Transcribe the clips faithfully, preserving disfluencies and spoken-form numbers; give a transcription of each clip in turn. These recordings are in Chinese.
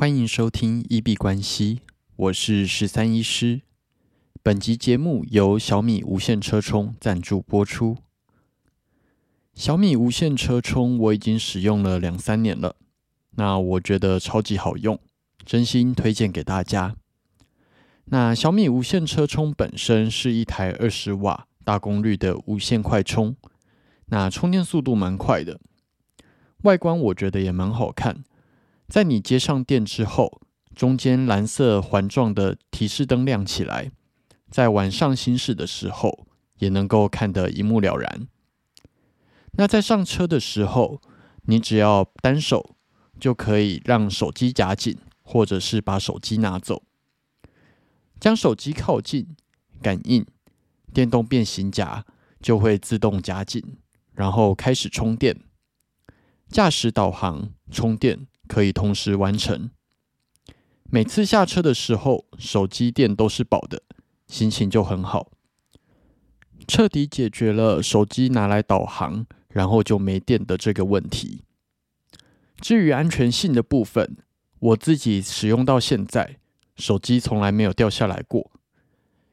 欢迎收听一币关系，我是十三医师。本集节目由小米无线车充赞助播出。小米无线车充我已经使用了两三年了，那我觉得超级好用，真心推荐给大家。那小米无线车充本身是一台二十瓦大功率的无线快充，那充电速度蛮快的，外观我觉得也蛮好看。在你接上电之后，中间蓝色环状的提示灯亮起来，在晚上行驶的时候也能够看得一目了然。那在上车的时候，你只要单手就可以让手机夹紧，或者是把手机拿走，将手机靠近感应，电动变形夹就会自动夹紧，然后开始充电。驾驶导航、充电可以同时完成。每次下车的时候，手机电都是饱的，心情就很好，彻底解决了手机拿来导航然后就没电的这个问题。至于安全性的部分，我自己使用到现在，手机从来没有掉下来过，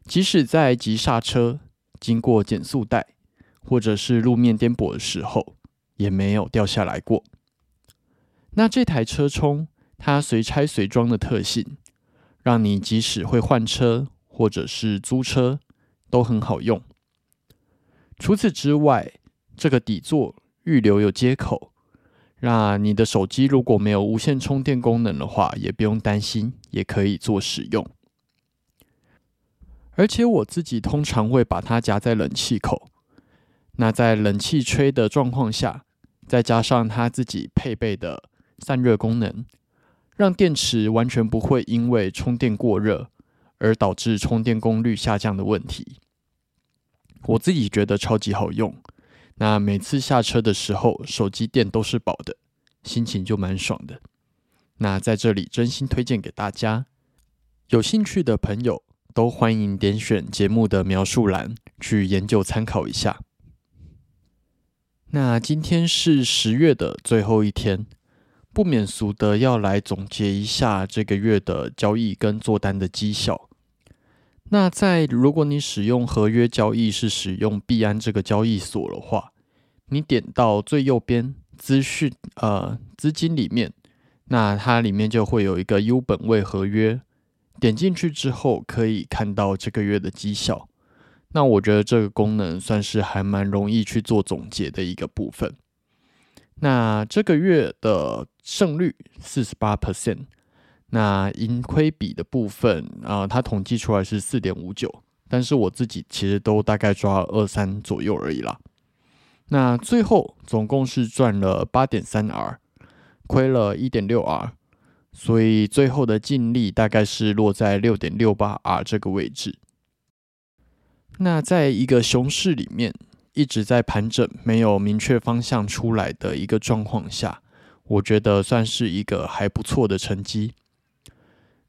即使在急刹车、经过减速带或者是路面颠簸的时候，也没有掉下来过。那这台车充它随拆随装的特性，让你即使会换车或者是租车都很好用。除此之外，这个底座预留有接口，那你的手机如果没有无线充电功能的话，也不用担心，也可以做使用。而且我自己通常会把它夹在冷气口，那在冷气吹的状况下，再加上它自己配备的散热功能，让电池完全不会因为充电过热而导致充电功率下降的问题。我自己觉得超级好用，那每次下车的时候手机电都是饱的，心情就蛮爽的。那在这里真心推荐给大家，有兴趣的朋友都欢迎点选节目的描述栏去研究参考一下。那今天是十月的最后一天，不免俗的要来总结一下这个月的交易跟做单的绩效。那在如果你使用合约交易是使用币安这个交易所的话，你点到最右边资讯呃资金里面，那它里面就会有一个 U 本位合约，点进去之后可以看到这个月的绩效。那我觉得这个功能算是还蛮容易去做总结的一个部分。那这个月的胜率 百分之四十八， 那盈亏比的部分、呃、它统计出来是 四点五九， 但是我自己其实都大概抓二三左右而已啦。那最后总共是赚了 八点三 R， 亏了 一点六 R， 所以最后的净利大概是落在 六点六八 R 这个位置。那在一个熊市里面一直在盘整没有明确方向出来的一个状况下，我觉得算是一个还不错的成绩。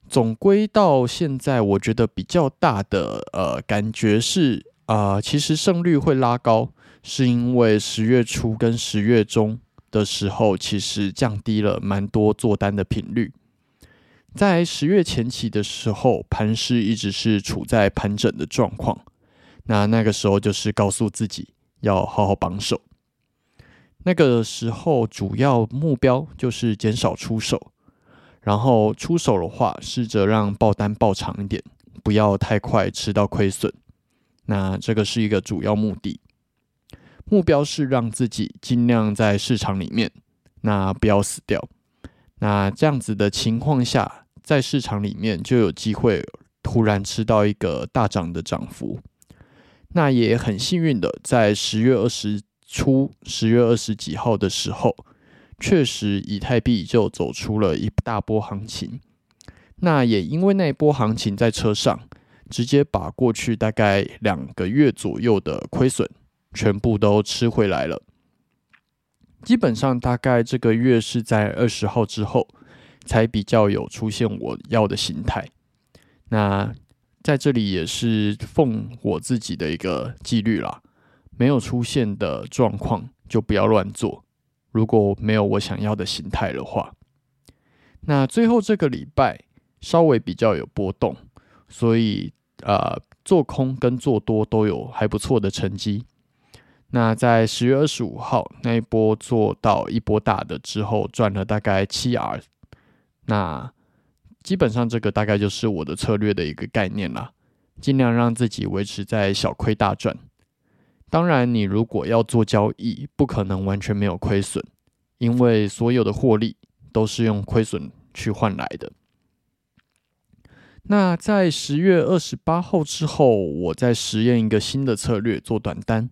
总归到现在，我觉得比较大的、呃、感觉是、呃、其实胜率会拉高是因为十月初跟十月中的时候其实降低了蛮多做单的频率。在十月前期的时候，盘势一直是处在盘整的状况，那那个时候就是告诉自己要好好绑手，那个时候主要目标就是减少出手，然后出手的话试着让爆单爆长一点，不要太快吃到亏损，那这个是一个主要目的，目标是让自己尽量在市场里面那不要死掉。那这样子的情况下，在市场里面就有机会突然吃到一个大涨的涨幅。那也很幸运的，在十月二十初、十月二十几号的时候，确实以太币就走出了一大波行情。那也因为那一波行情在车上，直接把过去大概两个月左右的亏损全部都吃回来了。基本上大概这个月是在二十号之后，才比较有出现我要的形态。那在这里也是奉我自己的一个纪律啦，没有出现的状况就不要乱做，如果没有我想要的形态的话。那最后这个礼拜稍微比较有波动，所以呃做空跟做多都有还不错的成绩。那在十月二十五号那一波做到一波大的之后，赚了大概 七 R。 那基本上这个大概就是我的策略的一个概念啦，尽量让自己维持在小亏大赚。当然你如果要做交易，不可能完全没有亏损，因为所有的获利都是用亏损去换来的。那在十月二十八号之后，我再实验一个新的策略，做短单。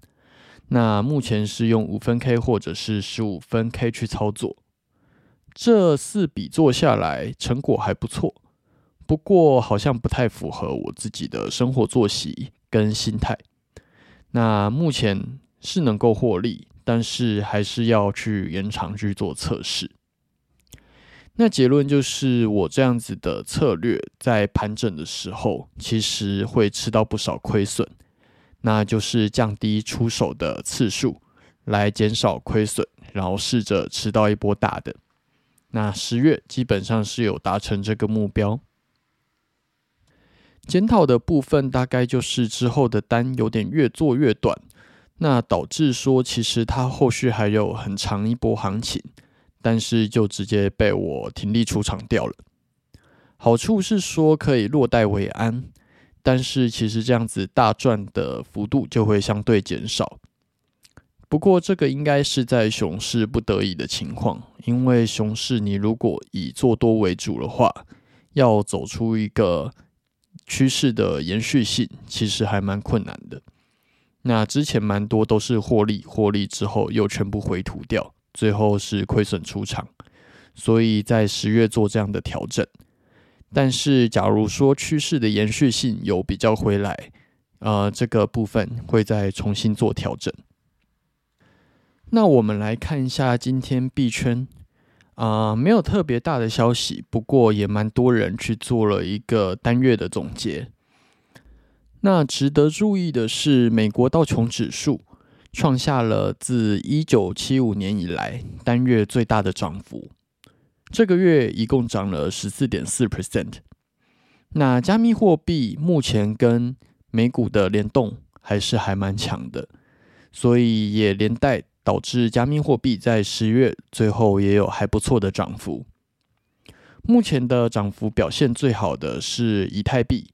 那目前是用五分 K 或者是十五分 K 去操作，这四笔做下来成果还不错，不过好像不太符合我自己的生活作息跟心态。那目前是能够获利，但是还是要去延长去做测试。那结论就是我这样子的策略在盘整的时候其实会吃到不少亏损，那就是降低出手的次数来减少亏损，然后试着吃到一波大的。那十月基本上是有达成这个目标。检讨的部分大概就是之后的单有点越做越短，那导致说其实它后续还有很长一波行情，但是就直接被我停利出场掉了。好处是说可以落袋为安，但是其实这样子大赚的幅度就会相对减少。不过这个应该是在熊市不得已的情况，因为熊市你如果以做多为主的话，要走出一个趋势的延续性其实还蛮困难的。那之前蛮多都是获利获利之后又全部回吐掉，最后是亏损出场，所以在十月做这样的调整。但是假如说趋势的延续性有比较回来，呃，这个部分会再重新做调整。那我们来看一下今天币圈，啊、呃，没有特别大的消息，不过也蛮多人去做了一个单月的总结。那值得注意的是，美国道琼指数创下了自一九七五年以来单月最大的涨幅，这个月一共涨了 百分之十四点四。 那加密货币目前跟美股的联动还是还蛮强的，所以也连带导致加密货币在十月最后也有还不错的涨幅。目前的涨幅表现最好的是以太币、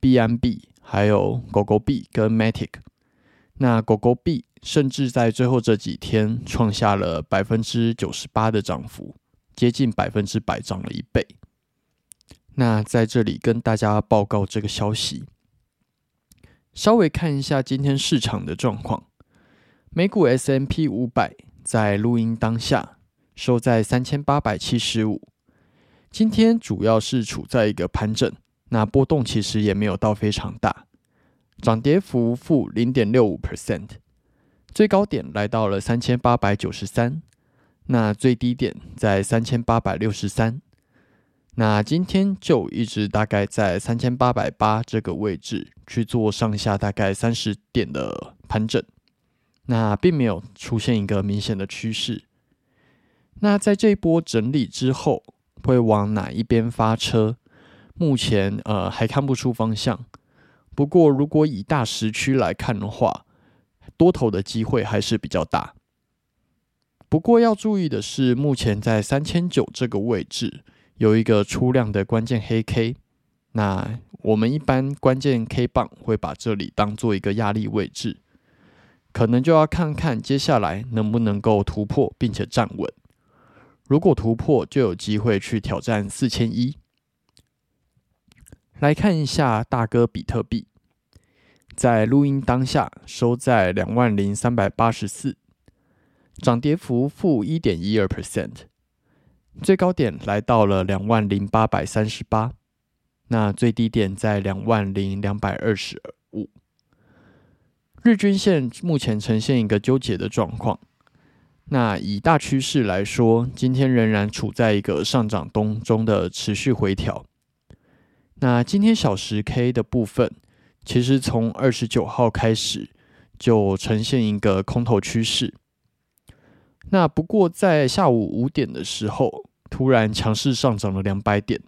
币安币还有狗狗币跟 Matic。 那狗狗币甚至在最后这几天创下了 百分之九十八 的涨幅，接近 百分之百 涨了一倍。那在这里跟大家报告这个消息。稍微看一下今天市场的状况。美股 S and P 五百 在录音当下收在三千八百七十五，今天主要是处在一个盘整，那波动其实也没有到非常大，涨跌幅负 百分之零点六五， 最高点来到了三千八百九十三，那最低点在三千八百六十三。那今天就一直大概在三千八百八这个位置去做上下大概三十点的盘整，那并没有出现一个明显的趋势。那在这一波整理之后会往哪一边发车，目前呃还看不出方向。不过如果以大时区来看的话，多头的机会还是比较大。不过要注意的是，目前在三千九这个位置有一个出量的关键黑 K， 那我们一般关键 K 棒会把这里当做一个压力位置，可能就要看看接下来能不能够突破并且站稳。如果突破就有机会去挑战四千一。来看一下大哥比特币，在录音当下收在两万零三百八十四，涨跌幅负 百分之一点一二， 最高点来到了两万零八百三十八，那最低点在两万零二百二十五。日均线目前呈现一个纠结的状况，那以大趋势来说，今天仍然处在一个上涨当中的持续回调。那今天小时 K 的部分，其实从二十九号开始就呈现一个空头趋势。那不过在下午五点的时候，突然强势上涨了两百点，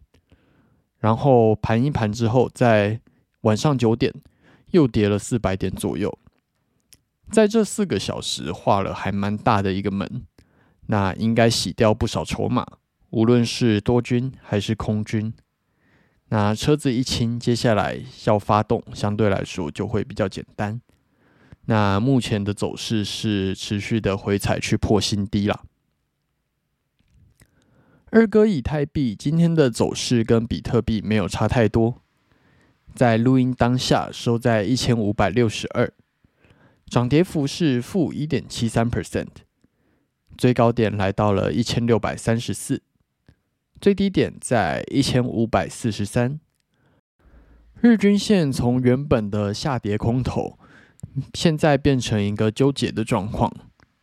然后盘一盘之后在晚上九点又跌了四百点左右。在这四个小时画了还蛮大的一个门，那应该洗掉不少筹码，无论是多军还是空军。那车子一清，接下来要发动相对来说就会比较简单。那目前的走势是持续的回踩去破新低啦。二哥以太币今天的走势跟比特币没有差太多，在录音当下收在一千五百六十二，涨跌幅是负 百分之一点七三， 最高点来到了一千六百三十四，最低点在一千五百四十三。日均线从原本的下跌空头现在变成一个纠结的状况，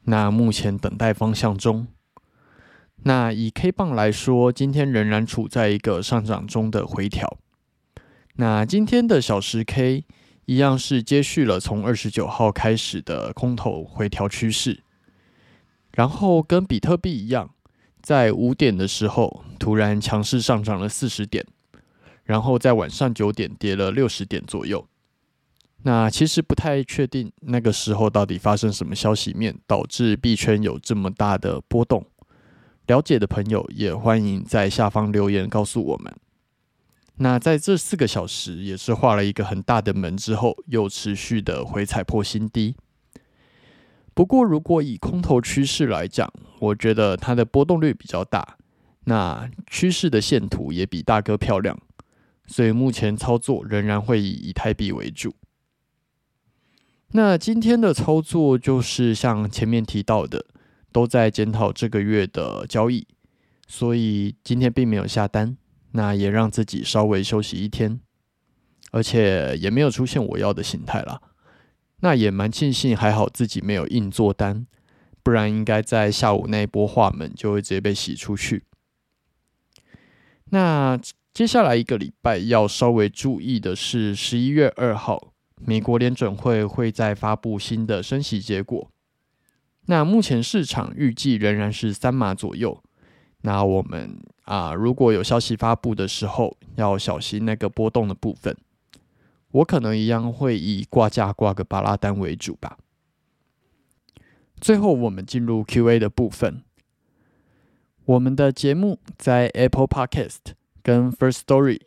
那目前等待方向中。那以 K 棒来说，今天仍然处在一个上涨中的回调。那今天的小时 K 一样是接续了从二十九号开始的空头回调趋势，然后跟比特币一样，在五点的时候突然强势上涨了四十点，然后在晚上九点跌了六十点左右。那其实不太确定那个时候到底发生什么消息面导致币圈有这么大的波动，了解的朋友也欢迎在下方留言告诉我们。那在这四个小时也是画了一个很大的门之后，又持续的回踩破新低。不过如果以空头趋势来讲，我觉得它的波动率比较大，那趋势的线图也比大哥漂亮，所以目前操作仍然会以以太币为主。那今天的操作就是像前面提到的，都在检讨这个月的交易，所以今天并没有下单，那也让自己稍微休息一天，而且也没有出现我要的形态啦。那也蛮庆幸还好自己没有硬做单，不然应该在下午那一波画门就会直接被洗出去。那接下来一个礼拜要稍微注意的是，十一月二号美国联准会会再发布新的升息结果，那目前市场预计仍然是三码左右。那我们啊，如果有消息发布的时候，要小心那个波动的部分。我可能一样会以挂价挂个巴拉单为主吧。最后，我们进入 Q A 的部分。我们的节目在 Apple Podcast 跟 First Story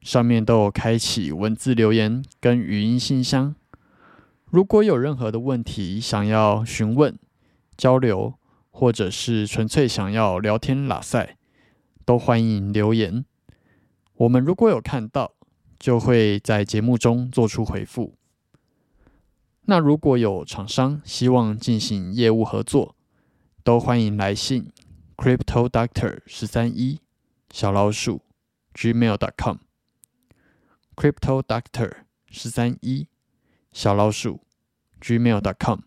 上面都有开启文字留言跟语音信箱。如果有任何的问题想要询问、交流，或者是纯粹想要聊天拉塞，都欢迎留言。我们如果有看到，就会在节目中做出回复。那如果有厂商希望进行业务合作，都欢迎来信 cryptodoctor 一三一 小老鼠 gmail 点 com cryptodoctor 一三一小老鼠 gmail 点 com。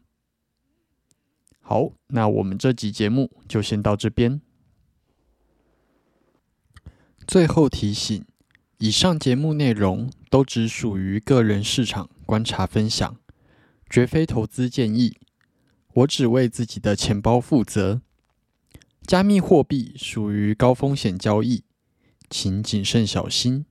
好，那我们这集节目就先到这边。最后提醒，以上节目内容都只属于个人市场观察分享，绝非投资建议，我只为自己的钱包负责。加密货币属于高风险交易，请谨慎小心。